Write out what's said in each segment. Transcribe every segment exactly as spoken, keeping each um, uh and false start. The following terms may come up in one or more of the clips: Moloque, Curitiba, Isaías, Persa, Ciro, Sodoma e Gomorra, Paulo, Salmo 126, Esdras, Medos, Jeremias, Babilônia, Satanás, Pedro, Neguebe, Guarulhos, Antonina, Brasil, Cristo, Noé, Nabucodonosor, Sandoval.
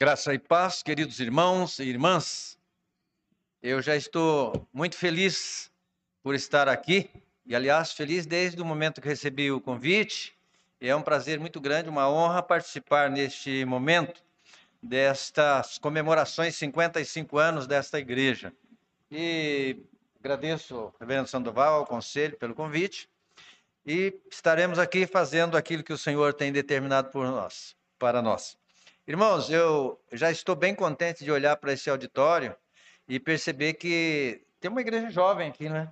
Graça e paz, queridos irmãos e irmãs, eu já estou muito feliz por estar aqui e, aliás, feliz desde o momento que recebi o convite. É um prazer muito grande, uma honra participar neste momento destas comemorações, cinquenta e cinco anos desta igreja. E agradeço ao reverendo Sandoval, ao conselho, pelo convite e estaremos aqui fazendo aquilo que o Senhor tem determinado por nós, para nós. Irmãos, eu já estou bem contente de olhar para esse auditório e perceber que tem uma igreja jovem aqui, né?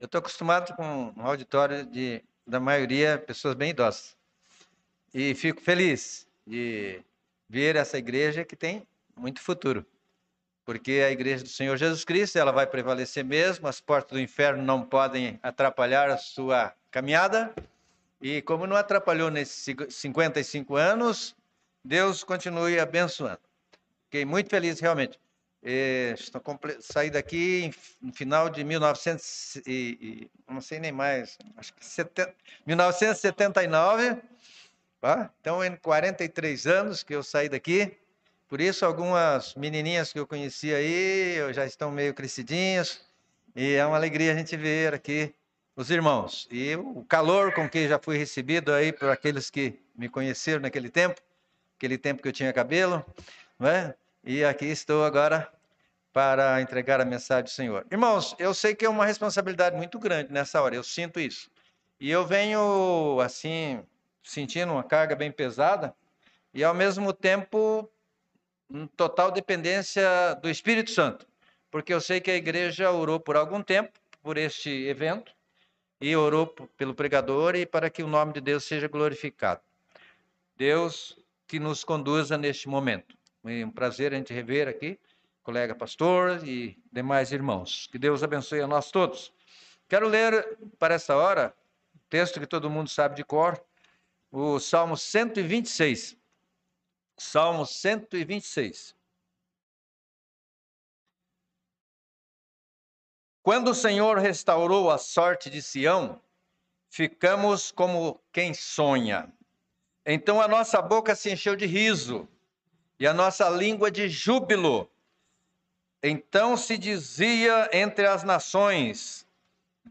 Eu estou acostumado com um auditório de, da maioria, pessoas bem idosas. E fico feliz de ver essa igreja que tem muito futuro. Porque a igreja do Senhor Jesus Cristo, ela vai prevalecer mesmo, as portas do inferno não podem atrapalhar a sua caminhada. E como não atrapalhou nesses cinquenta e cinco anos... Deus continue abençoando. Fiquei muito feliz, realmente. Estou comple... Saí daqui no final de mil e novecentos e... não sei nem mais, acho que setenta... mil novecentos e setenta e nove, tá? Então, em quarenta e três anos que eu saí daqui. Por isso, algumas menininhas que eu conheci aí, eu já estão meio crescidinhas. E é uma alegria a gente ver aqui os irmãos. E o calor com que já fui recebido aí por aqueles que me conheceram naquele tempo. Aquele tempo que eu tinha cabelo, né? E aqui estou agora para entregar a mensagem do Senhor. Irmãos, eu sei que é uma responsabilidade muito grande nessa hora, eu sinto isso. E eu venho, assim, sentindo uma carga bem pesada e, ao mesmo tempo, em total dependência do Espírito Santo. Porque eu sei que a igreja orou por algum tempo por este evento e orou pelo pregador e para que o nome de Deus seja glorificado. Deus que nos conduza neste momento. É um prazer a gente rever aqui, colega pastor e demais irmãos. Que Deus abençoe a nós todos. Quero ler para essa hora, texto que todo mundo sabe de cor, o Salmo cento e vinte e seis. Salmo cento e vinte e seis. Quando o Senhor restaurou a sorte de Sião, ficamos como quem sonha. Então a nossa boca se encheu de riso e a nossa língua de júbilo. Então se dizia entre as nações,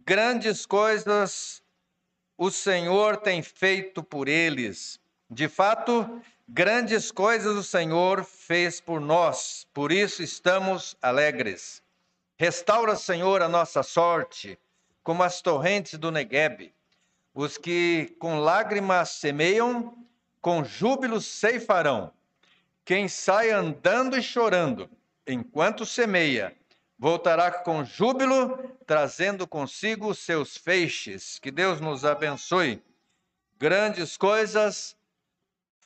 grandes coisas o Senhor tem feito por eles. De fato, grandes coisas o Senhor fez por nós, por isso estamos alegres. Restaura, Senhor, a nossa sorte, como as torrentes do Neguebe. Os que com lágrimas semeiam, com júbilo ceifarão. Quem sai andando e chorando, enquanto semeia, voltará com júbilo, trazendo consigo seus feixes. Que Deus nos abençoe. Grandes coisas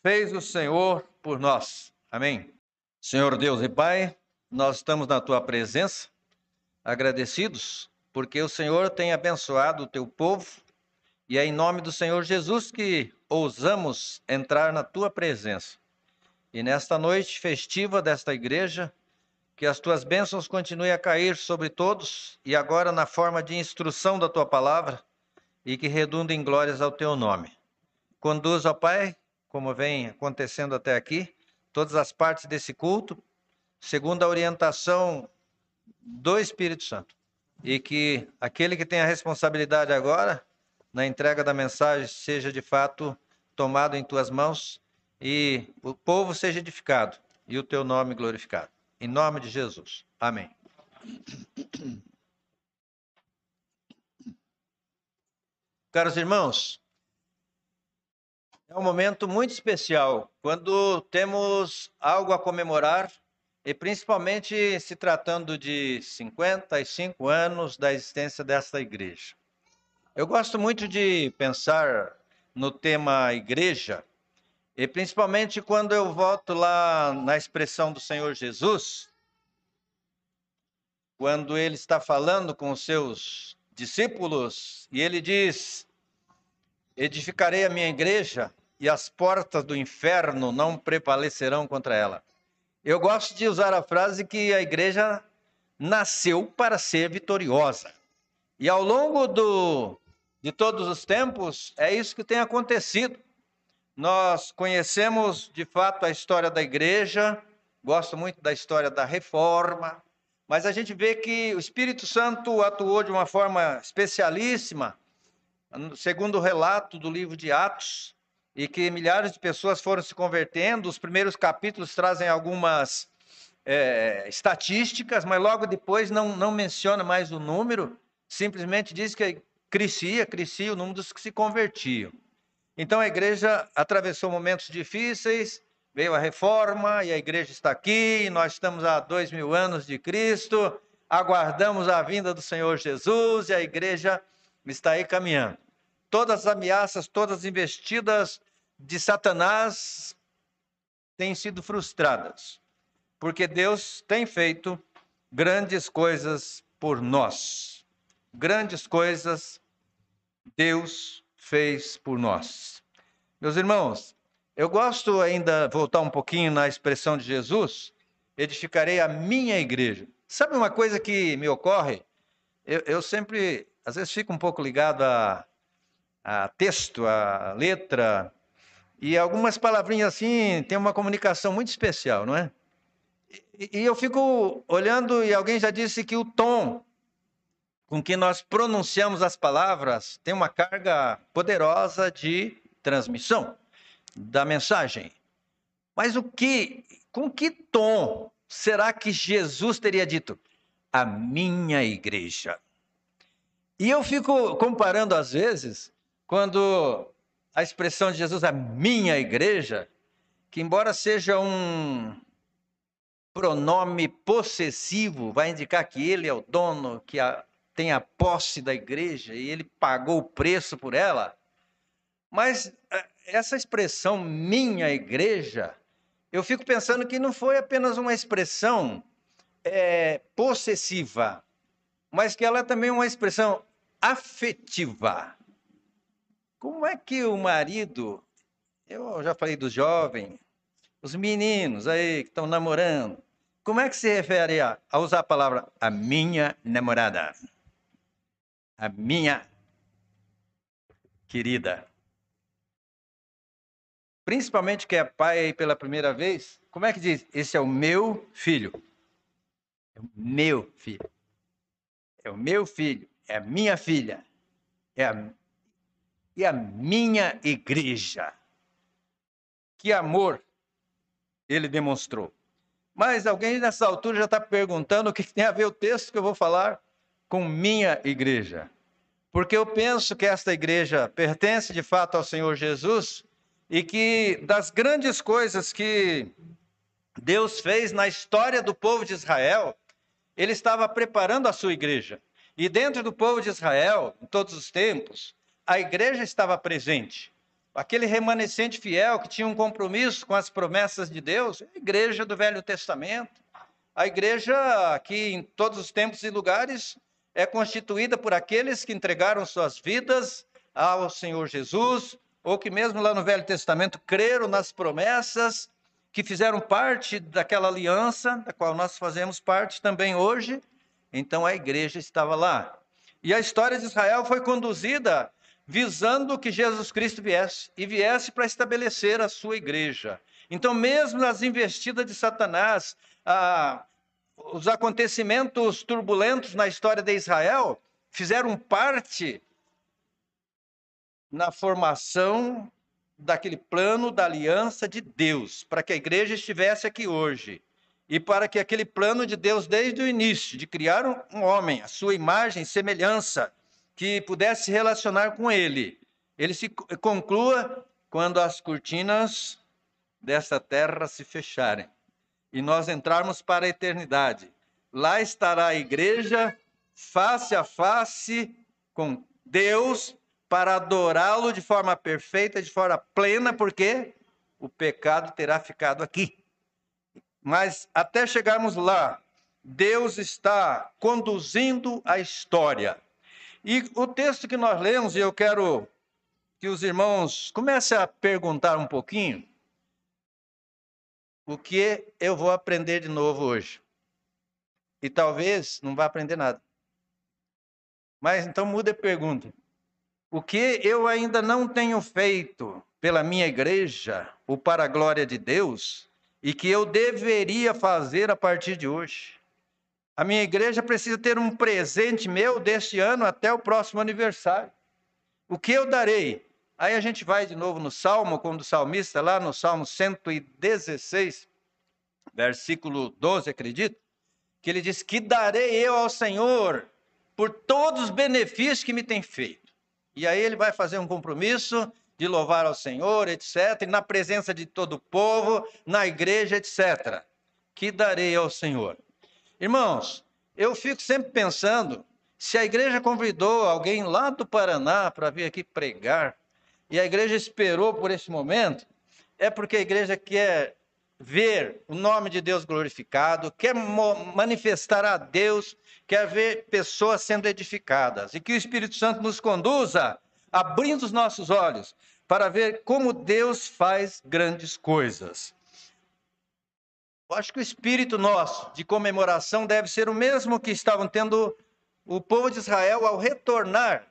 fez o Senhor por nós. Amém. Senhor Deus e Pai, nós estamos na Tua presença, agradecidos, porque o Senhor tem abençoado o Teu povo. E é em nome do Senhor Jesus que ousamos entrar na Tua presença. E nesta noite festiva desta igreja, que as Tuas bênçãos continuem a cair sobre todos, e agora na forma de instrução da Tua palavra, e que redundem em glórias ao Teu nome. Conduz, ó Pai, como vem acontecendo até aqui, todas as partes desse culto, segundo a orientação do Espírito Santo. E que aquele que tem a responsabilidade agora, na entrega da mensagem, seja de fato tomado em Tuas mãos e o povo seja edificado e o Teu nome glorificado. Em nome de Jesus. Amém. Caros irmãos, é um momento muito especial quando temos algo a comemorar e principalmente se tratando de cinquenta e cinco anos da existência desta igreja. Eu gosto muito de pensar no tema igreja, e principalmente quando eu volto lá na expressão do Senhor Jesus, quando Ele está falando com os seus discípulos, e Ele diz, edificarei a minha igreja, e as portas do inferno não prevalecerão contra ela. Eu gosto de usar a frase que a igreja nasceu para ser vitoriosa. E ao longo do... de todos os tempos, é isso que tem acontecido. Nós conhecemos, de fato, a história da igreja, gosto muito da história da reforma, mas a gente vê que o Espírito Santo atuou de uma forma especialíssima, segundo o relato do livro de Atos, e que milhares de pessoas foram se convertendo. Os primeiros capítulos trazem algumas é, estatísticas, mas logo depois não, não menciona mais o número, simplesmente diz que crescia, crescia o número dos que se convertiam. Então a igreja atravessou momentos difíceis, veio a reforma e a igreja está aqui, nós estamos há dois mil anos de Cristo, aguardamos a vinda do Senhor Jesus e a igreja está aí caminhando. Todas as ameaças, todas as investidas de Satanás têm sido frustradas, porque Deus tem feito grandes coisas por nós, grandes coisas Deus fez por nós. Meus irmãos, eu gosto ainda voltar um pouquinho na expressão de Jesus, edificarei a minha igreja. Sabe uma coisa que me ocorre? Eu, eu sempre, às vezes fico um pouco ligado a, a texto, a letra, e algumas palavrinhas assim, tem uma comunicação muito especial, não é? E, e eu fico olhando e alguém já disse que o tom com que nós pronunciamos as palavras tem uma carga poderosa de transmissão da mensagem. Mas o que, com que tom será que Jesus teria dito? A minha igreja. E eu fico comparando às vezes, quando a expressão de Jesus, a minha igreja, que embora seja um pronome possessivo, vai indicar que ele é o dono, que a tem a posse da igreja e ele pagou o preço por ela. Mas essa expressão, minha igreja, eu fico pensando que não foi apenas uma expressão é, possessiva, mas que ela é também uma expressão afetiva. Como é que o marido, eu já falei do jovem, os meninos aí que estão namorando, como é que se refere a, a usar a palavra a minha namorada? A minha querida. Principalmente quem é pai aí pela primeira vez, como é que diz? Esse é o meu filho. É o meu filho. É o meu filho. É a minha filha. É a, é a minha igreja. Que amor ele demonstrou. Mas alguém nessa altura já está perguntando o que tem a ver o texto que eu vou falar com minha igreja, porque eu penso que esta igreja pertence de fato ao Senhor Jesus e que das grandes coisas que Deus fez na história do povo de Israel, ele estava preparando a sua igreja. E dentro do povo de Israel, em todos os tempos, a igreja estava presente. Aquele remanescente fiel que tinha um compromisso com as promessas de Deus, a igreja do Velho Testamento, a igreja que em todos os tempos e lugares é constituída por aqueles que entregaram suas vidas ao Senhor Jesus, ou que mesmo lá no Velho Testamento creram nas promessas, que fizeram parte daquela aliança, da qual nós fazemos parte também hoje. Então a igreja estava lá. E a história de Israel foi conduzida visando que Jesus Cristo viesse, e viesse para estabelecer a sua igreja. Então mesmo nas investidas de Satanás, a os acontecimentos turbulentos na história de Israel fizeram parte na formação daquele plano da aliança de Deus, para que a igreja estivesse aqui hoje, e para que aquele plano de Deus desde o início, de criar um homem, a sua imagem e semelhança, que pudesse se relacionar com ele, ele se conclua quando as cortinas dessa terra se fecharem e nós entrarmos para a eternidade. Lá estará a igreja face a face com Deus para adorá-lo de forma perfeita, de forma plena, porque o pecado terá ficado aqui. Mas até chegarmos lá, Deus está conduzindo a história. E o texto que nós lemos, e eu quero que os irmãos comecem a perguntar um pouquinho, o que eu vou aprender de novo hoje? E talvez não vá aprender nada. Mas então muda a pergunta. O que eu ainda não tenho feito pela minha igreja, o para a glória de Deus, e que eu deveria fazer a partir de hoje. A minha igreja precisa ter um presente meu deste ano até o próximo aniversário. O que eu darei? Aí a gente vai de novo no Salmo, como do salmista, lá no Salmo cento e dezesseis, versículo doze, acredito, que ele diz que darei eu ao Senhor por todos os benefícios que me tem feito. E aí ele vai fazer um compromisso de louvar ao Senhor, etcétera, e na presença de todo o povo, na igreja, etcétera. Que darei ao Senhor. Irmãos, eu fico sempre pensando, se a igreja convidou alguém lá do Paraná para vir aqui pregar, e a igreja esperou por esse momento, é porque a igreja quer ver o nome de Deus glorificado, quer manifestar a Deus, quer ver pessoas sendo edificadas, e que o Espírito Santo nos conduza abrindo os nossos olhos para ver como Deus faz grandes coisas. Eu acho que o espírito nosso de comemoração deve ser o mesmo que estavam tendo o povo de Israel ao retornar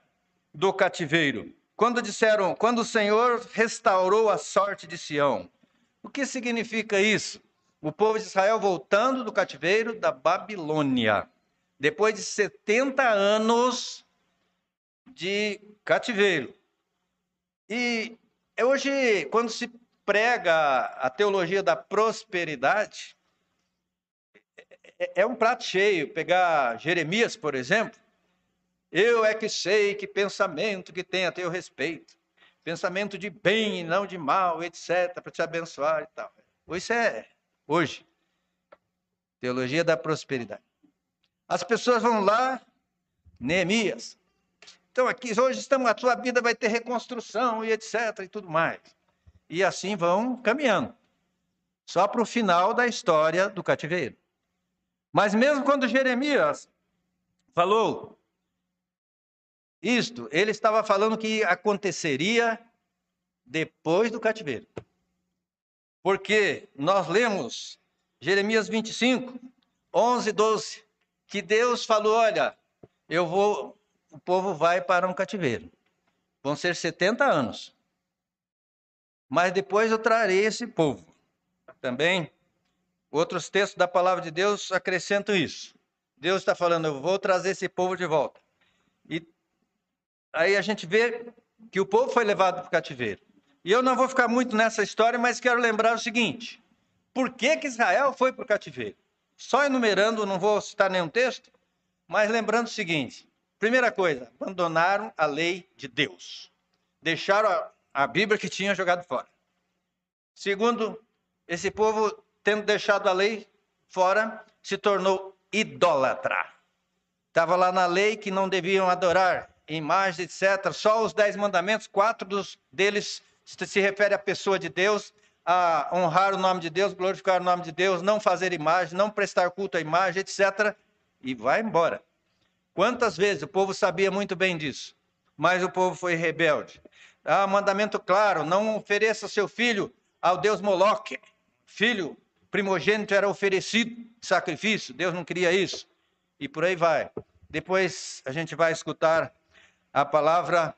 do cativeiro. Quando disseram, quando o Senhor restaurou a sorte de Sião. O que significa isso? O povo de Israel voltando do cativeiro da Babilônia. Depois de setenta anos de cativeiro. E hoje, quando se prega a teologia da prosperidade, é um prato cheio. Pegar Jeremias, por exemplo, eu é que sei que pensamento que tem a teu respeito, pensamento de bem e não de mal, etcétera, para te abençoar e tal. Isso é hoje, teologia da prosperidade. As pessoas vão lá, Neemias, então, aqui, hoje estamos, a tua vida vai ter reconstrução e etc e tudo mais. E assim vão caminhando. Só para o final da história do cativeiro. Mas mesmo quando Jeremias falou isto, ele estava falando que aconteceria depois do cativeiro. Porque nós lemos Jeremias vinte e cinco, onze, doze, que Deus falou, olha, eu vou... O povo vai para um cativeiro. Vão ser setenta anos. Mas depois eu trarei esse povo. Também, outros textos da palavra de Deus acrescentam isso. Deus está falando, eu vou trazer esse povo de volta. E aí a gente vê que o povo foi levado para o cativeiro. E eu não vou ficar muito nessa história, mas quero lembrar o seguinte. Por que que Israel foi para o cativeiro? Só enumerando, não vou citar nenhum texto, mas lembrando o seguinte. Primeira coisa, abandonaram a lei de Deus. Deixaram a, a Bíblia que tinham jogado fora. Segundo, esse povo, tendo deixado a lei fora, se tornou idólatra. Estava lá na lei que não deviam adorar imagens, etcétera. Só os dez mandamentos, quatro dos, deles se refere à pessoa de Deus, a honrar o nome de Deus, glorificar o nome de Deus, não fazer imagem, não prestar culto à imagem, etcétera. E vai embora. Quantas vezes o povo sabia muito bem disso, mas o povo foi rebelde. Ah, mandamento claro, não ofereça seu filho ao Deus Moloque. Filho primogênito era oferecido sacrifício, Deus não queria isso. E por aí vai. Depois a gente vai escutar a palavra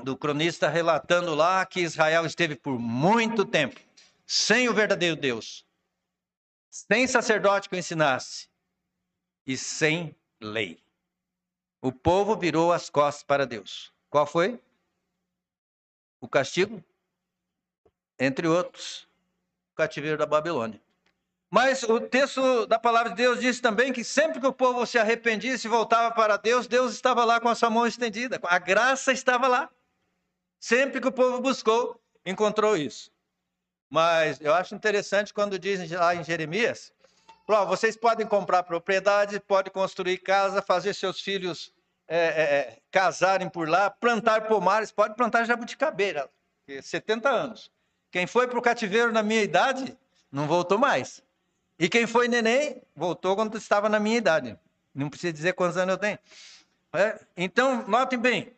do cronista relatando lá que Israel esteve por muito tempo sem o verdadeiro Deus, sem sacerdote que o ensinasse e sem lei. O povo virou as costas para Deus. Qual foi? O castigo? Entre outros, o cativeiro da Babilônia. Mas o texto da palavra de Deus diz também que sempre que o povo se arrependia e se voltava para Deus, Deus estava lá com a sua mão estendida. A graça estava lá. Sempre que o povo buscou, encontrou isso. Mas eu acho interessante quando dizem lá em Jeremias, vocês podem comprar propriedade, podem construir casa, fazer seus filhos é, é, casarem por lá, plantar pomares, pode plantar jabuticabeira, setenta anos. Quem foi para o cativeiro na minha idade, não voltou mais. E quem foi neném, voltou quando estava na minha idade. Não precisa dizer quantos anos eu tenho. É? Então, notem bem,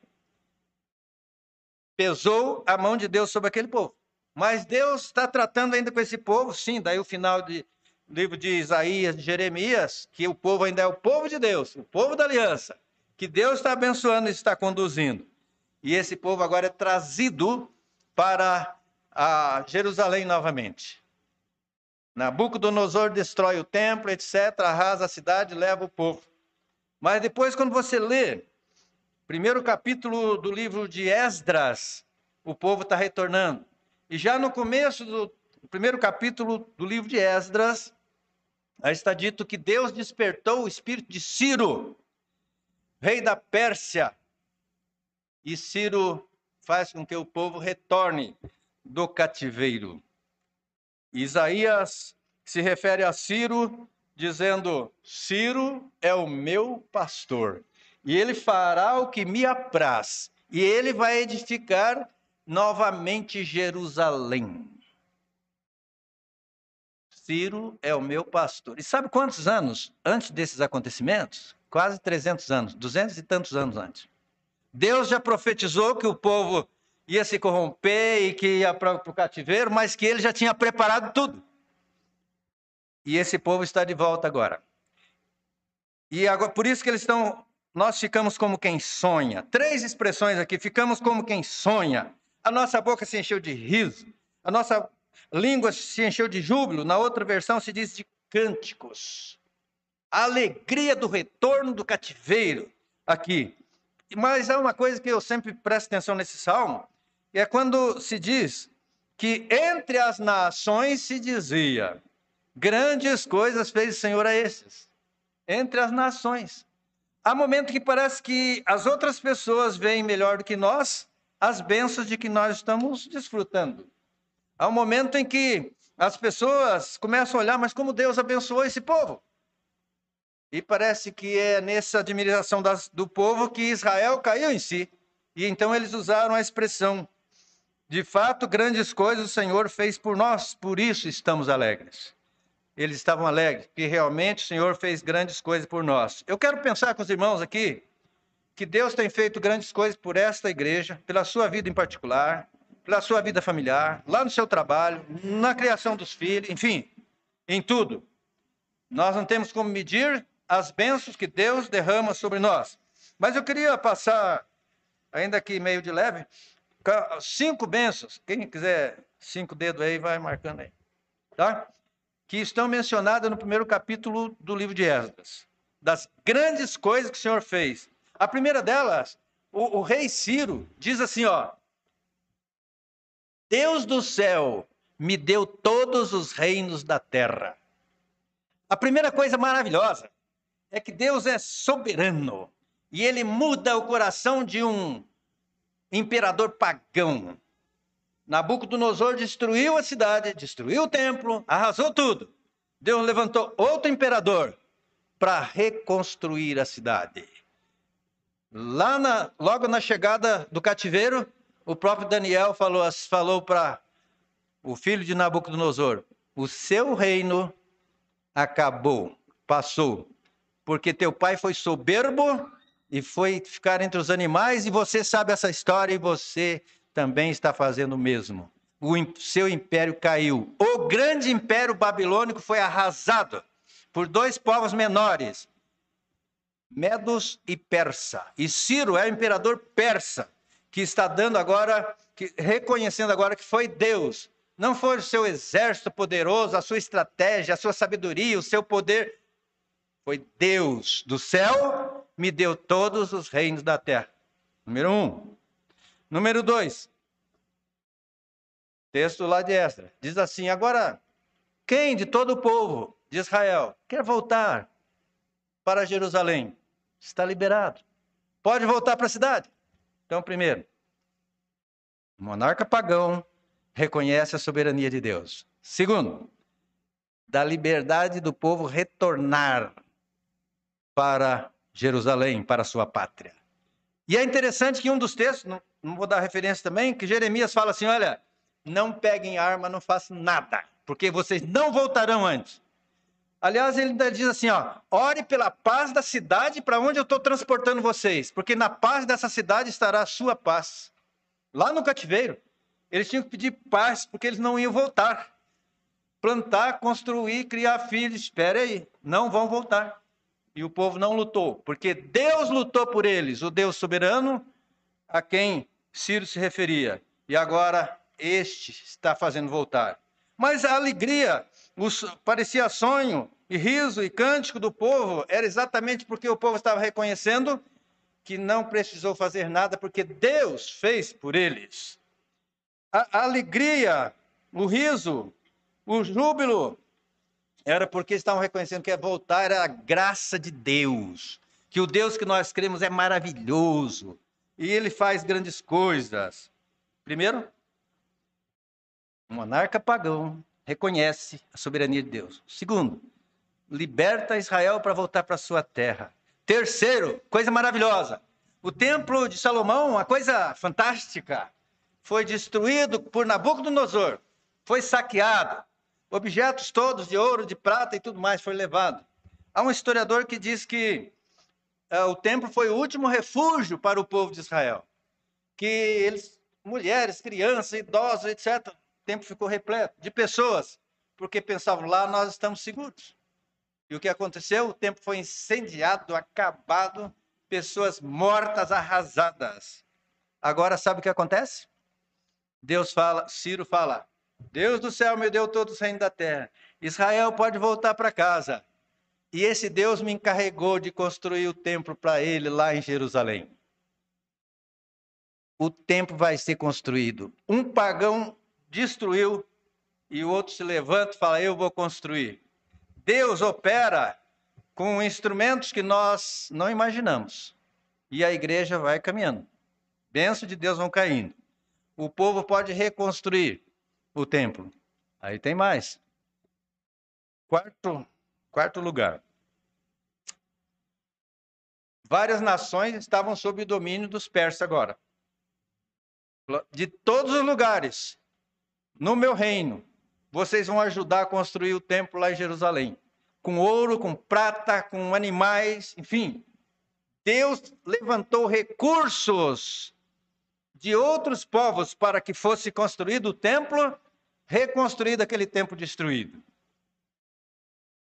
pesou a mão de Deus sobre aquele povo. Mas Deus está tratando ainda com esse povo, sim, daí o final de... livro de Isaías, de Jeremias, que o povo ainda é o povo de Deus, o povo da aliança, que Deus está abençoando e está conduzindo. E esse povo agora é trazido para a Jerusalém novamente. Nabucodonosor destrói o templo, etcétera, arrasa a cidade, leva o povo. Mas depois, quando você lê primeiro capítulo do livro de Esdras, o povo está retornando. E já no começo do primeiro capítulo do livro de Esdras, aí está dito que Deus despertou o espírito de Ciro, rei da Pérsia. E Ciro faz com que o povo retorne do cativeiro. Isaías se refere a Ciro, dizendo, Ciro é o meu pastor, e ele fará o que me apraz, e ele vai edificar novamente Jerusalém. Ciro é o meu pastor. E sabe quantos anos antes desses acontecimentos? Quase trezentos anos, duzentos e tantos anos antes. Deus já profetizou que o povo ia se corromper e que ia para o cativeiro, mas que ele já tinha preparado tudo. E esse povo está de volta agora. E agora, por isso que eles estão... Nós ficamos como quem sonha. Três expressões aqui. Ficamos como quem sonha. A nossa boca se encheu de riso. A nossa língua se encheu de júbilo. Na outra versão se diz de cânticos. A alegria do retorno do cativeiro aqui. Mas há uma coisa que eu sempre presto atenção nesse salmo, é quando se diz que entre as nações se dizia, grandes coisas fez o Senhor a esses, entre as nações. Há momento que parece que as outras pessoas veem melhor do que nós as bênçãos de que nós estamos desfrutando. Há um momento em que as pessoas começam a olhar, mas como Deus abençoou esse povo? E parece que é nessa admiração das, do povo que Israel caiu em si. E então eles usaram a expressão, de fato, grandes coisas o Senhor fez por nós, por isso estamos alegres. Eles estavam alegres, porque realmente o Senhor fez grandes coisas por nós. Eu quero pensar com os irmãos aqui, que Deus tem feito grandes coisas por esta igreja, pela sua vida em particular, pela sua vida familiar, lá no seu trabalho, na criação dos filhos, enfim, em tudo. Nós não temos como medir as bênçãos que Deus derrama sobre nós. Mas eu queria passar, ainda aqui meio de leve, cinco bênçãos. Quem quiser cinco dedos aí, vai marcando aí. Tá? Que estão mencionadas no primeiro capítulo do livro de Esdras. Das grandes coisas que o Senhor fez. A primeira delas, o, o rei Ciro diz assim, ó. Deus do céu me deu todos os reinos da terra. A primeira coisa maravilhosa é que Deus é soberano e ele muda o coração de um imperador pagão. Nabucodonosor destruiu a cidade, destruiu o templo, arrasou tudo. Deus levantou outro imperador para reconstruir a cidade. Lá na, logo na chegada do cativeiro, o próprio Daniel falou, falou para o filho de Nabucodonosor, o seu reino... acabou, passou, porque teu pai foi soberbo e foi ficar entre os animais e você sabe essa história e você também está fazendo o mesmo. O seu império caiu. O grande império babilônico foi arrasado por dois povos menores, Medos e Persa. E Ciro é o imperador persa que está dando agora, que, reconhecendo agora que foi Deus. Não foi o seu exército poderoso, a sua estratégia, a sua sabedoria, o seu poder. Foi Deus do céu, me deu todos os reinos da terra. Número um. Número dois. Texto lá de Esdras. Diz assim, agora, quem de todo o povo de Israel quer voltar para Jerusalém? Está liberado. Pode voltar para a cidade? Então, primeiro, monarca pagão. Reconhece a soberania de Deus. Segundo, da liberdade do povo retornar para Jerusalém, para sua pátria. E é interessante que um dos textos, não, não vou dar referência também, que Jeremias fala assim, olha, não peguem arma, não façam nada, porque vocês não voltarão antes. Aliás, ele ainda diz assim, ó, ore pela paz da cidade para onde eu estou transportando vocês, porque na paz dessa cidade estará a sua paz. Lá no cativeiro, eles tinham que pedir paz, porque eles não iam voltar. Plantar, construir, criar filhos. Espera aí, não vão voltar. E o povo não lutou, porque Deus lutou por eles, o Deus soberano, a quem Ciro se referia. E agora este está fazendo voltar. Mas a alegria, os, parecia sonho, e riso e cântico do povo, era exatamente porque o povo estava reconhecendo que não precisou fazer nada, porque Deus fez por eles. A, a alegria, o riso, o júbilo, era porque estavam reconhecendo que é voltar, era a graça de Deus, que o Deus que nós cremos é maravilhoso, e ele faz grandes coisas. Primeiro, o monarca pagão reconhece a soberania de Deus. Segundo, liberta Israel para voltar para sua terra. Terceiro, coisa maravilhosa, o templo de Salomão, uma coisa fantástica, foi destruído por Nabucodonosor, foi saqueado, objetos todos de ouro, de prata e tudo mais foi levado. Há um historiador que diz que uh, o templo foi o último refúgio para o povo de Israel, que eles, mulheres, crianças, idosos, etcétera, o templo ficou repleto de pessoas, porque pensavam, lá nós estamos seguros. E o que aconteceu? O templo foi incendiado, acabado, pessoas mortas, arrasadas. Agora, sabe o que acontece? Deus fala, Ciro fala, Deus do céu me deu todos os reinos da terra. Israel pode voltar para casa. E esse Deus me encarregou de construir o templo para ele lá em Jerusalém. O templo vai ser construído. Um pagão destruiu e o outro se levanta e fala, eu vou construir. Deus opera com instrumentos que nós não imaginamos. E a igreja vai caminhando. Bênçãos de Deus vão caindo. O povo pode reconstruir o templo. Aí tem mais. Quarto, quarto lugar. Várias nações estavam sob o domínio dos persas agora. De todos os lugares, no meu reino, vocês vão ajudar a construir o templo lá em Jerusalém. Com ouro, com prata, com animais, enfim. Deus levantou recursos de outros povos para que fosse construído o templo, reconstruído aquele templo destruído.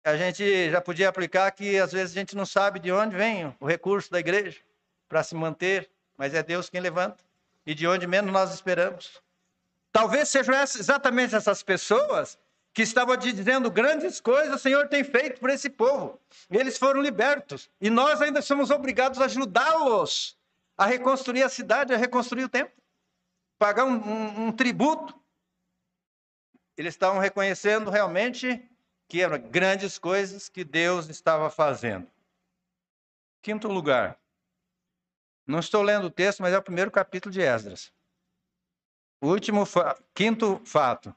A gente já podia aplicar que às vezes a gente não sabe de onde vem o recurso da igreja para se manter, mas é Deus quem levanta e de onde menos nós esperamos. Talvez sejam exatamente essas pessoas que estavam dizendo grandes coisas o Senhor tem feito por esse povo. Eles foram libertos e nós ainda somos obrigados a ajudá-los a reconstruir a cidade, a reconstruir o templo, pagar um, um, um tributo. Eles estavam reconhecendo realmente que eram grandes coisas que Deus estava fazendo. Quinto lugar. Não estou lendo o texto, mas é o primeiro capítulo de Esdras. O último, fa- quinto fato,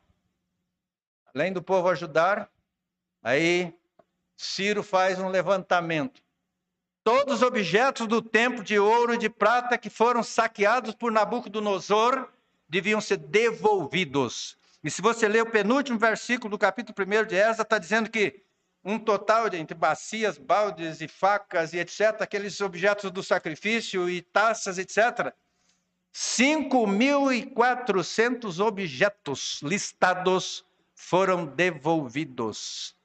além do povo ajudar, aí Ciro faz um levantamento. Todos os objetos do templo de ouro e de prata que foram saqueados por Nabucodonosor deviam ser devolvidos. E se você ler o penúltimo versículo do capítulo primeiro de Esdras, está dizendo que um total de entre bacias, baldes e facas e etcétera, aqueles objetos do sacrifício e taças, etcétera, cinco mil e quatrocentos objetos listados foram devolvidos.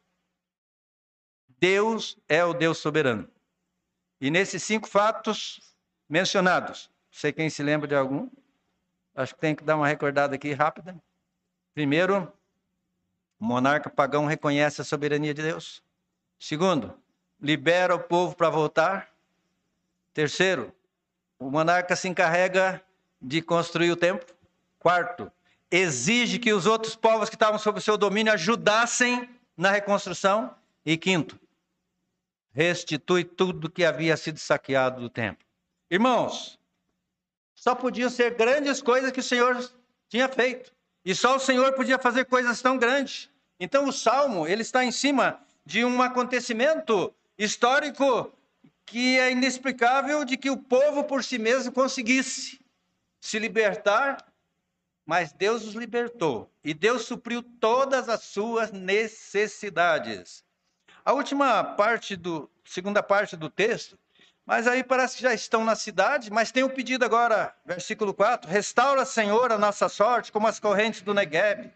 Deus é o Deus soberano. E nesses cinco fatos mencionados, não sei quem se lembra de algum, acho que tem que dar uma recordada aqui rápida. Primeiro, o monarca pagão reconhece a soberania de Deus. Segundo, libera o povo para voltar. Terceiro, o monarca se encarrega de construir o templo. Quarto, exige que os outros povos que estavam sob o seu domínio ajudassem na reconstrução. E quinto, restitui tudo que havia sido saqueado do templo. Irmãos, só podiam ser grandes coisas que o Senhor tinha feito. E só o Senhor podia fazer coisas tão grandes. Então o Salmo, ele está em cima de um acontecimento histórico que é inexplicável, de que o povo por si mesmo conseguisse se libertar, mas Deus os libertou. E Deus supriu todas as suas necessidades. A última parte, do segunda parte do texto, mas aí parece que já estão na cidade, mas tem um pedido agora, versículo quatro, restaura, Senhor, a nossa sorte, como as correntes do Negueb.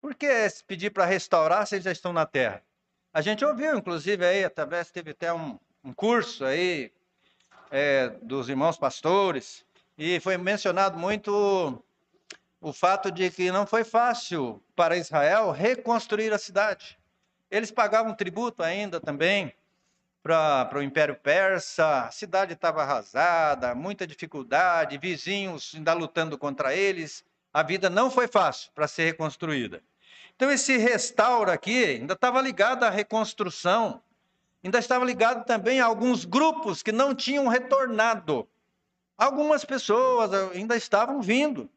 Por que esse pedir para restaurar se eles já estão na terra? A gente ouviu, inclusive, aí, através, teve até um, um curso aí, é, dos irmãos pastores, e foi mencionado muito o fato de que não foi fácil para Israel reconstruir a cidade. Eles pagavam tributo ainda também para o Império Persa, a cidade estava arrasada, muita dificuldade, vizinhos ainda lutando contra eles, a vida não foi fácil para ser reconstruída. Então esse restauro aqui ainda estava ligado à reconstrução, ainda estava ligado também a alguns grupos que não tinham retornado. Algumas pessoas ainda estavam vindo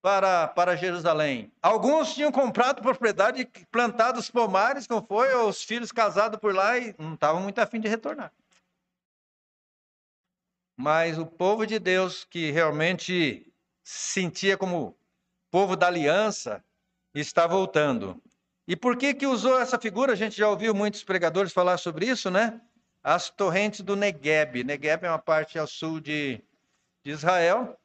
para, para Jerusalém. Alguns tinham comprado propriedade, plantado os pomares, como foi, os filhos casados por lá e não estavam muito afim de retornar. Mas o povo de Deus, que realmente se sentia como povo da aliança, está voltando. E por que que usou essa figura? A gente já ouviu muitos pregadores falar sobre isso, né? As torrentes do Neguebe. Neguebe é uma parte ao sul de, de Israel.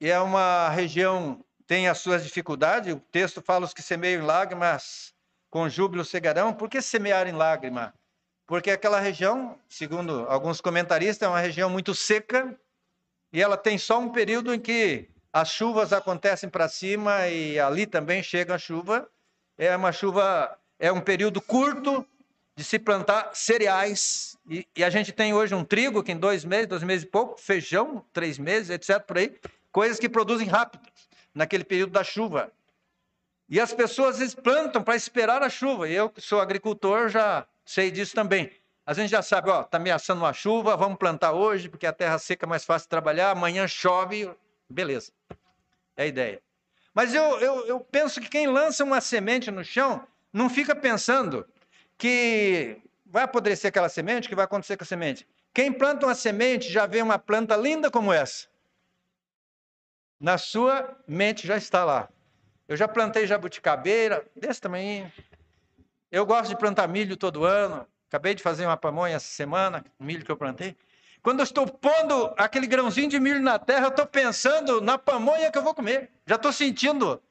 E é uma região que tem as suas dificuldades. O texto fala: os que semeiam lágrimas, com júbilo cegarão. Por que semear em lágrima? Porque aquela região, segundo alguns comentaristas, é uma região muito seca. E ela tem só um período em que as chuvas acontecem para cima e ali também chega a chuva. É uma chuva, é um período curto de se plantar cereais. E, e a gente tem hoje um trigo que em dois meses, dois meses e pouco, feijão, três meses, etcétera, por aí. Coisas que produzem rápido, naquele período da chuva. E as pessoas às vezes plantam para esperar a chuva. E eu, que sou agricultor, já sei disso também. A gente já sabe, ó, está ameaçando uma chuva, vamos plantar hoje, porque a terra seca é mais fácil de trabalhar, amanhã chove, beleza. É a ideia. Mas eu, eu, eu penso que quem lança uma semente no chão não fica pensando que vai apodrecer aquela semente, que vai acontecer com a semente. Quem planta uma semente já vê uma planta linda como essa. Na sua mente já está lá. Eu já plantei jabuticabeira, desse tamanho. Eu gosto de plantar milho todo ano. Acabei de fazer uma pamonha essa semana, milho que eu plantei. Quando eu estou pondo aquele grãozinho de milho na terra, eu estou pensando na pamonha que eu vou comer. Já estou sentindo.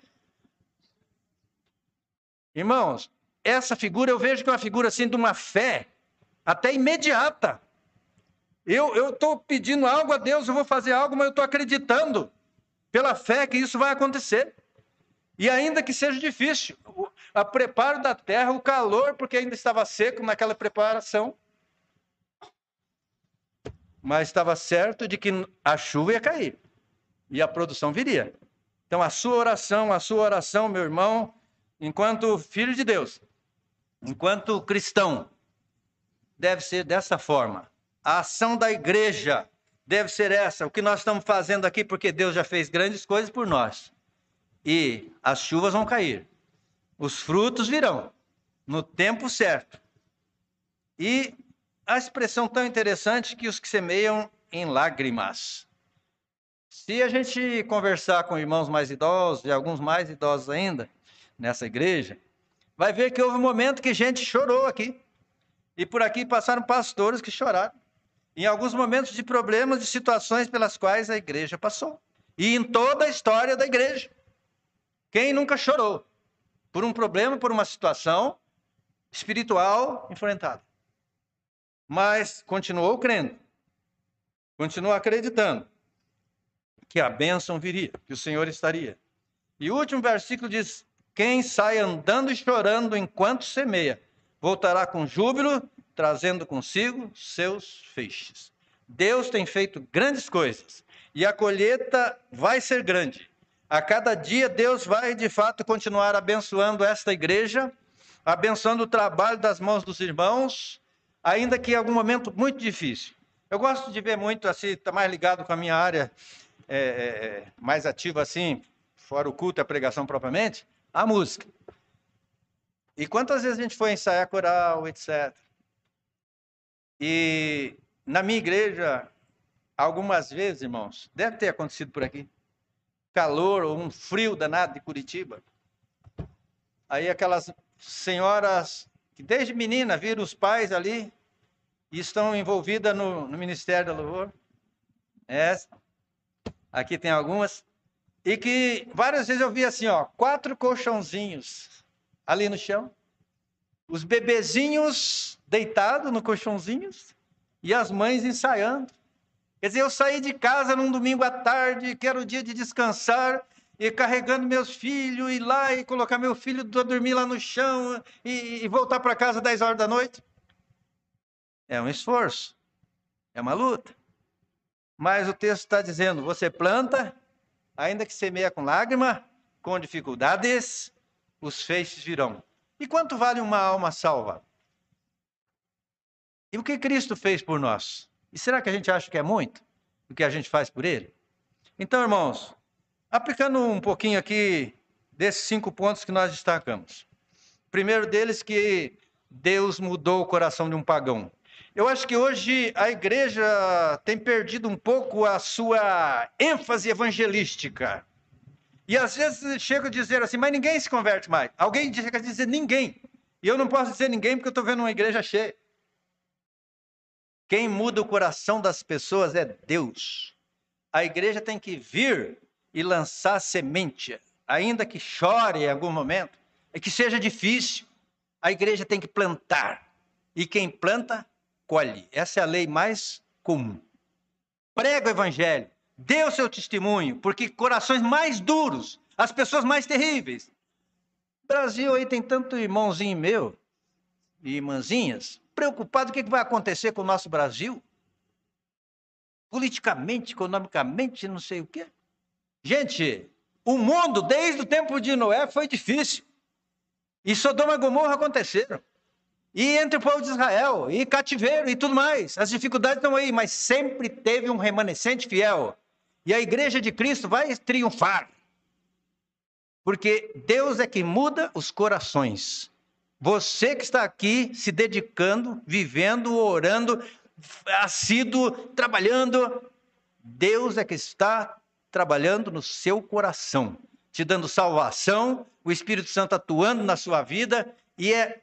Irmãos, essa figura, eu vejo que é uma figura assim de uma fé, até imediata. Eu estou pedindo algo a Deus, eu vou fazer algo, mas eu estou acreditando pela fé que isso vai acontecer. E ainda que seja difícil, o preparo da terra, o calor, porque ainda estava seco naquela preparação. Mas estava certo de que a chuva ia cair e a produção viria. Então a sua oração, a sua oração, meu irmão, enquanto filho de Deus, enquanto cristão, deve ser dessa forma. A ação da igreja deve ser essa. O que nós estamos fazendo aqui, porque Deus já fez grandes coisas por nós. E as chuvas vão cair, os frutos virão no tempo certo. E a expressão tão interessante, que os que semeiam em lágrimas. Se a gente conversar com irmãos mais idosos, e alguns mais idosos ainda, nessa igreja, vai ver que houve um momento que gente chorou aqui. E por aqui passaram pastores que choraram. Em alguns momentos de problemas, de situações pelas quais a igreja passou. E em toda a história da igreja. Quem nunca chorou por um problema, por uma situação espiritual enfrentada? Mas continuou crendo, continuou acreditando que a bênção viria, que o Senhor estaria. E o último versículo diz: quem sai andando e chorando enquanto semeia, voltará com júbilo, trazendo consigo seus feixes. Deus tem feito grandes coisas e a colheita vai ser grande. A cada dia Deus vai de fato continuar abençoando esta igreja, abençoando o trabalho das mãos dos irmãos, ainda que em algum momento muito difícil. Eu gosto de ver muito, assim, está mais ligado com a minha área, é, é, mais ativa assim, fora o culto e a pregação propriamente, a música. E quantas vezes a gente foi ensaiar coral, etcétera. E na minha igreja, algumas vezes, irmãos, deve ter acontecido por aqui, calor ou um frio danado de Curitiba. Aí aquelas senhoras que desde menina viram os pais ali e estão envolvidas no, no Ministério da Louvor. Essa. Aqui tem algumas. E que várias vezes eu vi assim, ó, quatro colchãozinhos ali no chão. Os bebezinhos deitados no colchãozinhos e as mães ensaiando. Quer dizer, eu saí de casa num domingo à tarde, que era o dia de descansar, e carregando meus filhos, e lá e colocar meu filho a dormir lá no chão e, e voltar para casa às dez horas da noite. É um esforço, é uma luta. Mas o texto está dizendo, você planta, ainda que semeia com lágrima, com dificuldades, os feixes virão. E quanto vale uma alma salva? E o que Cristo fez por nós? E será que a gente acha que é muito o que a gente faz por Ele? Então, irmãos, aplicando um pouquinho aqui desses cinco pontos que nós destacamos. Primeiro deles, que Deus mudou o coração de um pagão. Eu acho que hoje a igreja tem perdido um pouco a sua ênfase evangelística. E às vezes chega a dizer assim, mas ninguém se converte mais. Alguém chega a dizer ninguém. E eu não posso dizer ninguém porque eu estou vendo uma igreja cheia. Quem muda o coração das pessoas é Deus. A igreja tem que vir e lançar semente, ainda que chore em algum momento, e que seja difícil. A igreja tem que plantar. E quem planta, colhe. Essa é a lei mais comum. Prega o evangelho. Dê o seu testemunho, porque corações mais duros, as pessoas mais terríveis. Brasil aí tem tanto irmãozinho meu e irmãzinhas, preocupado o que vai acontecer com o nosso Brasil, politicamente, economicamente, não sei o quê. Gente, o mundo, desde o tempo de Noé, foi difícil. E Sodoma e Gomorra aconteceram. E entre o povo de Israel, e cativeiro, e tudo mais. As dificuldades estão aí, mas sempre teve um remanescente fiel. E a igreja de Cristo vai triunfar. Porque Deus é que muda os corações. Você que está aqui se dedicando, vivendo, orando, assíduo, trabalhando, Deus é que está trabalhando no seu coração, te dando salvação, o Espírito Santo atuando na sua vida, e é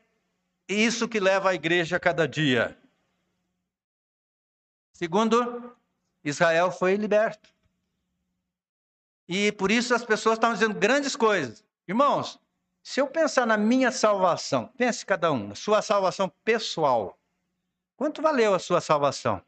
isso que leva a igreja a cada dia. Segundo, Israel foi liberto. E por isso as pessoas estão dizendo grandes coisas. Irmãos, se eu pensar na minha salvação, pense cada um, na sua salvação pessoal. Quanto valeu a sua salvação?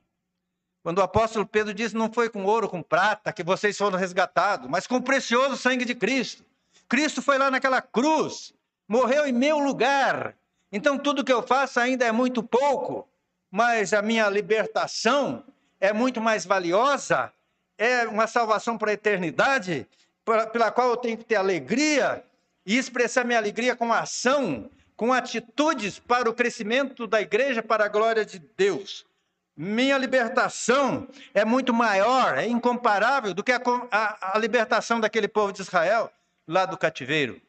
Quando o apóstolo Pedro diz, não foi com ouro, com prata, que vocês foram resgatados, mas com o precioso sangue de Cristo. Cristo foi lá naquela cruz, morreu em meu lugar. Então tudo que eu faço ainda é muito pouco, mas a minha libertação é muito mais valiosa, é uma salvação para a eternidade, pela qual eu tenho que ter alegria, e expressar minha alegria com ação, com atitudes para o crescimento da igreja, para a glória de Deus. Minha libertação é muito maior, é incomparável do que a, a, a libertação daquele povo de Israel, lá do cativeiro.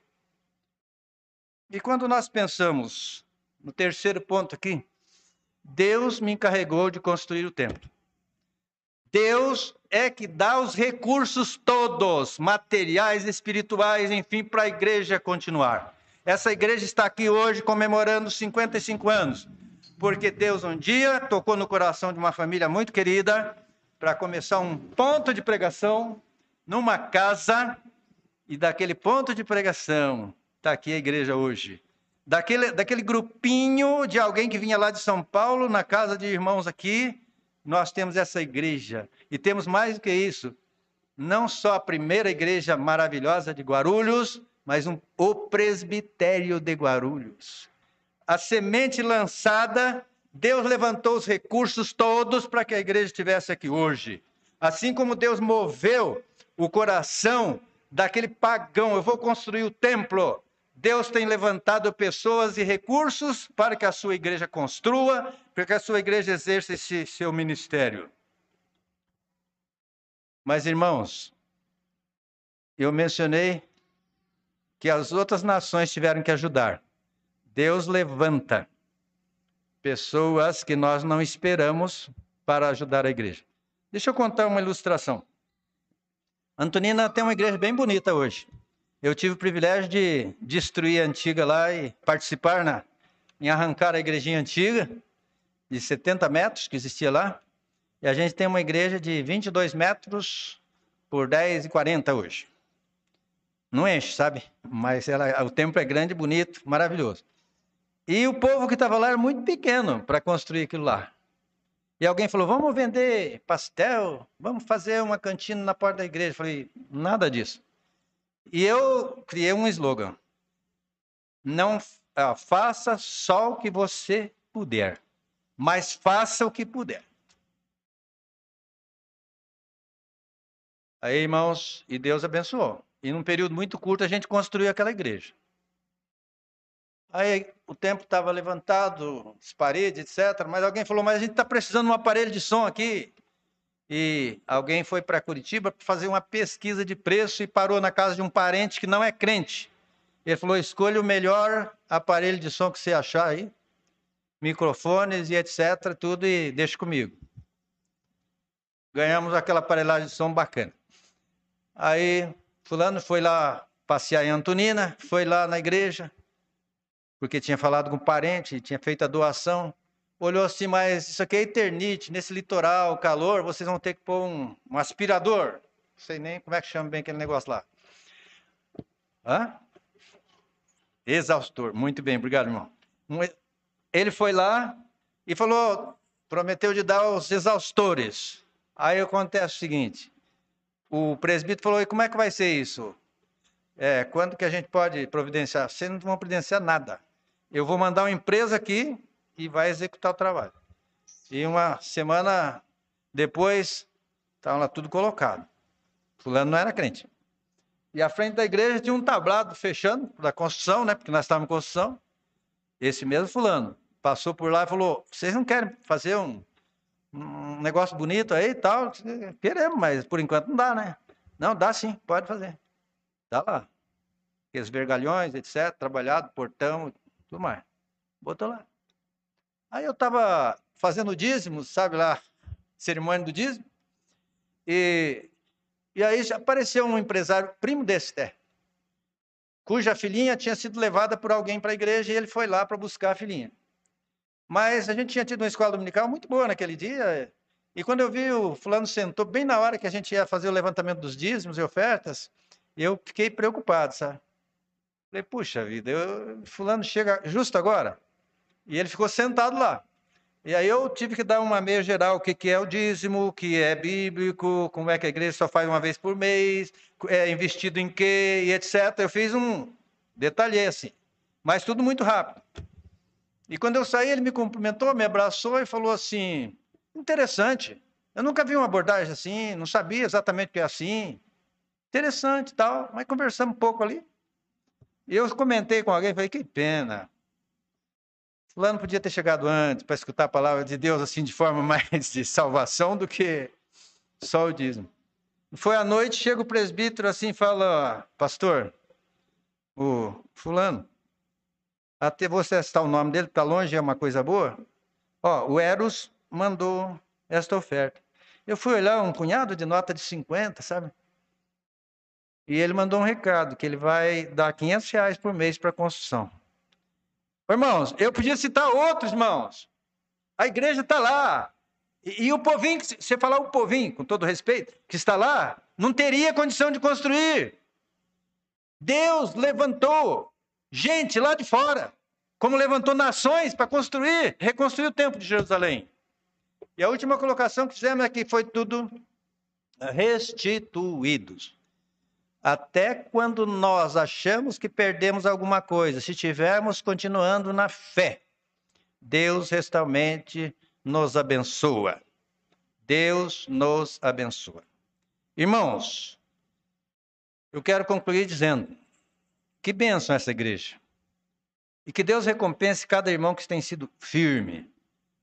E quando nós pensamos, no terceiro ponto aqui, Deus me encarregou de construir o templo. Deus é que dá os recursos todos, materiais, espirituais, enfim, para a igreja continuar. Essa igreja está aqui hoje comemorando cinquenta e cinco anos, porque Deus um dia tocou no coração de uma família muito querida para começar um ponto de pregação numa casa, e daquele ponto de pregação está aqui a igreja hoje. Daquele, daquele grupinho de alguém que vinha lá de São Paulo, na casa de irmãos aqui, nós temos essa igreja. E temos mais do que isso. Não só a primeira igreja maravilhosa de Guarulhos, mas um, o presbitério de Guarulhos. A semente lançada, Deus levantou os recursos todos para que a igreja estivesse aqui hoje. Assim como Deus moveu o coração daquele pagão, eu vou construir o templo. Deus tem levantado pessoas e recursos para que a sua igreja construa, para que a sua igreja exerça esse seu ministério. Mas, irmãos, eu mencionei que as outras nações tiveram que ajudar. Deus levanta pessoas que nós não esperamos para ajudar a igreja. Deixa eu contar uma ilustração. Antonina tem uma igreja bem bonita hoje. Eu tive o privilégio de destruir a antiga lá e participar na, em arrancar a igrejinha antiga de setenta metros que existia lá. E a gente tem uma igreja de vinte e dois metros por dez e quarenta hoje. Não enche, sabe? Mas ela, o templo é grande, bonito, maravilhoso. E o povo que estava lá era muito pequeno para construir aquilo lá. E alguém falou, vamos vender pastel, vamos fazer uma cantina na porta da igreja. Eu falei, nada disso. E eu criei um slogan. Não ah, faça só o que você puder, mas faça o que puder. Aí, irmãos, e Deus abençoou. E num período muito curto a gente construiu aquela igreja. Aí o templo estava levantado, as paredes, etcétera. Mas alguém falou, mas a gente está precisando de um aparelho de som aqui. E alguém foi para Curitiba para fazer uma pesquisa de preço e parou na casa de um parente que não é crente. Ele falou, escolha o melhor aparelho de som que você achar aí. Microfones e etcétera. Tudo e deixa comigo. Ganhamos aquela aparelhagem de som bacana. Aí fulano foi lá passear em Antonina, foi lá na igreja. Porque tinha falado com um parente, tinha feito a doação, olhou assim, mas isso aqui é eternite, nesse litoral, calor, vocês vão ter que pôr um, um aspirador, não sei nem como é que chama bem aquele negócio lá. Hã? Exaustor, muito bem, obrigado, irmão. Ele foi lá e falou, prometeu de dar os exaustores. Aí acontece o seguinte, o presbítero falou, e como é que vai ser isso? É, quando que a gente pode providenciar? Vocês não vão providenciar nada. Eu vou mandar uma empresa aqui e vai executar o trabalho. E uma semana depois, estava lá tudo colocado. Fulano não era crente. E à frente da igreja tinha um tablado fechando, da construção, né? Porque nós estávamos em construção. Esse mesmo fulano passou por lá e falou, vocês não querem fazer um, um negócio bonito aí e tal? Queremos, mas por enquanto não dá, né? Não, dá sim, pode fazer. Dá lá. Aqueles vergalhões, etcétera, trabalhado, portão, tudo mais. Botou lá. Aí eu estava fazendo o dízimo, sabe lá, cerimônia do dízimo, e, e aí apareceu um empresário, primo desse até, cuja filhinha tinha sido levada por alguém para a igreja e ele foi lá para buscar a filhinha. Mas a gente tinha tido uma escola dominical muito boa naquele dia, e quando eu vi o fulano sentou bem na hora que a gente ia fazer o levantamento dos dízimos e ofertas, eu fiquei preocupado, sabe? Falei, puxa vida, eu, fulano chega justo agora. E ele ficou sentado lá. E aí eu tive que dar uma meia geral, o que, que é o dízimo, o que é bíblico, como é que a igreja só faz uma vez por mês, é investido em quê, e etcétera. Eu fiz um... detalhei assim. Mas tudo muito rápido. E quando eu saí, ele me cumprimentou, me abraçou e falou assim, interessante, eu nunca vi uma abordagem assim, não sabia exatamente o que é assim... Interessante e tal, mas conversamos um pouco ali. Eu comentei com alguém, falei, que pena. Fulano podia ter chegado antes para escutar a palavra de Deus assim de forma mais de salvação do que só o dízimo. Foi à noite, chega o presbítero assim e fala, pastor, o fulano, até você citar o nome dele, está longe, é uma coisa boa. Ó, o Eros mandou esta oferta. Eu fui olhar um punhado de nota de cinquenta, sabe? E ele mandou um recado, que ele vai dar quinhentos reais por mês para a construção. Irmãos, eu podia citar outros, irmãos. A igreja está lá. E, e o povinho, se você falar o povinho, com todo respeito, que está lá, não teria condição de construir. Deus levantou gente lá de fora, como levantou nações para construir, reconstruir o templo de Jerusalém. E a última colocação que fizemos é que foi tudo restituídos. Até quando nós achamos que perdemos alguma coisa, se estivermos continuando na fé, Deus realmente nos abençoa. Deus nos abençoa. Irmãos, eu quero concluir dizendo, que bênção essa igreja. E que Deus recompense cada irmão que tem sido firme,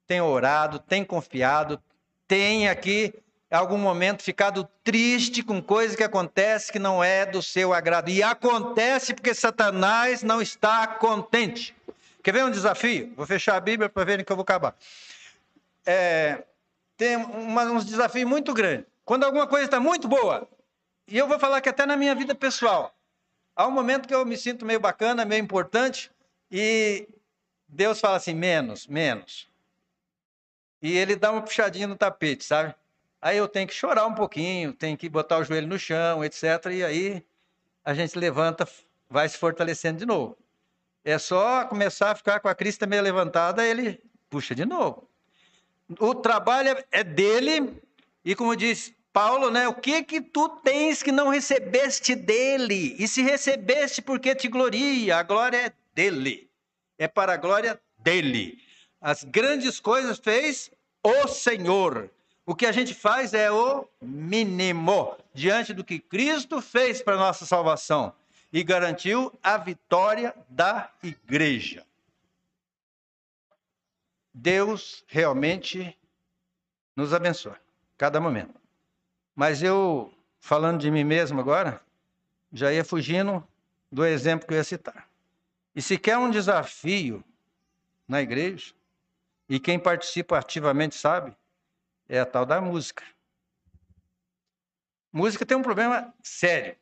tem orado, tem confiado, tem aqui... em algum momento ficado triste com coisa que acontece que não é do seu agrado. E acontece porque Satanás não está contente. Quer ver um desafio? Vou fechar a Bíblia para verem que eu vou acabar. É, tem uma, um desafio muito grande. Quando alguma coisa está muito boa, e eu vou falar que até na minha vida pessoal, há um momento que eu me sinto meio bacana, meio importante, e Deus fala assim, menos, menos. E ele dá uma puxadinha no tapete, sabe? Aí eu tenho que chorar um pouquinho, tenho que botar o joelho no chão, etcétera. E aí a gente levanta, vai se fortalecendo de novo. É só começar a ficar com a crista meio levantada, ele puxa de novo. O trabalho é dele e, como diz Paulo, né? O que que tu tens que não recebeste dele? E se recebeste, porque te gloria? A glória é dele. É para a glória dele. As grandes coisas fez o Senhor. O que a gente faz é o mínimo, diante do que Cristo fez para a nossa salvação e garantiu a vitória da igreja. Deus realmente nos abençoa, cada momento. Mas eu, falando de mim mesmo agora, já ia fugindo do exemplo que eu ia citar. E se quer um desafio na igreja, e quem participa ativamente sabe, é a tal da música. Música tem um problema sério,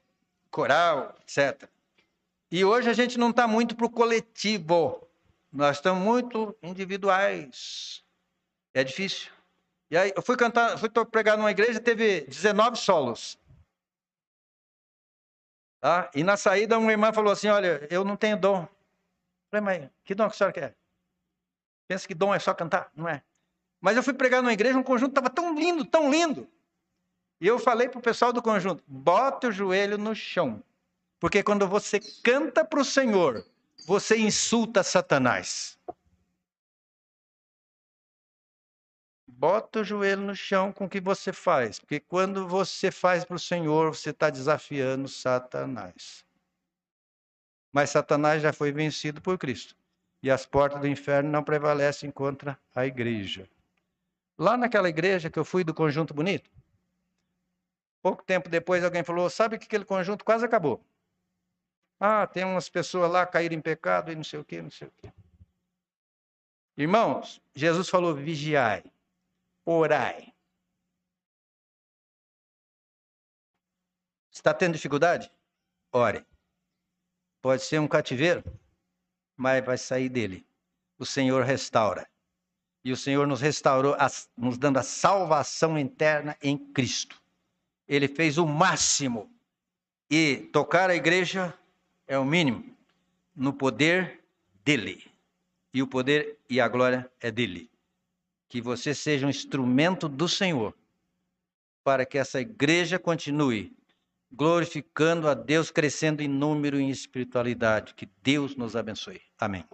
coral, etcétera. E hoje a gente não está muito para o coletivo, nós estamos muito individuais. É difícil. E aí eu fui cantar, fui pregar numa igreja, teve dezenove solos. Tá? E na saída uma irmã falou assim, olha, eu não tenho dom. Eu falei, mas que dom que a senhora quer? Pensa que dom é só cantar, não é? Mas eu fui pregar numa igreja, um conjunto estava tão lindo, tão lindo. E eu falei para o pessoal do conjunto, bota o joelho no chão. Porque quando você canta para o Senhor, você insulta Satanás. Bota o joelho no chão com o que você faz. Porque quando você faz para o Senhor, você está desafiando Satanás. Mas Satanás já foi vencido por Cristo. E as portas do inferno não prevalecem contra a igreja. Lá naquela igreja que eu fui do Conjunto Bonito, pouco tempo depois alguém falou, sabe que aquele conjunto quase acabou. Ah, tem umas pessoas lá caíram em pecado e não sei o quê, não sei o quê. Irmãos, Jesus falou, vigiai, orai. Está tendo dificuldade? Ore. Pode ser um cativeiro, mas vai sair dele. O Senhor restaura. E o Senhor nos restaurou, nos dando a salvação interna em Cristo. Ele fez o máximo. E tocar a igreja é o mínimo. No poder dele. E o poder e a glória é dele. Que você seja um instrumento do Senhor. Para que essa igreja continue glorificando a Deus, crescendo em número e em espiritualidade. Que Deus nos abençoe. Amém.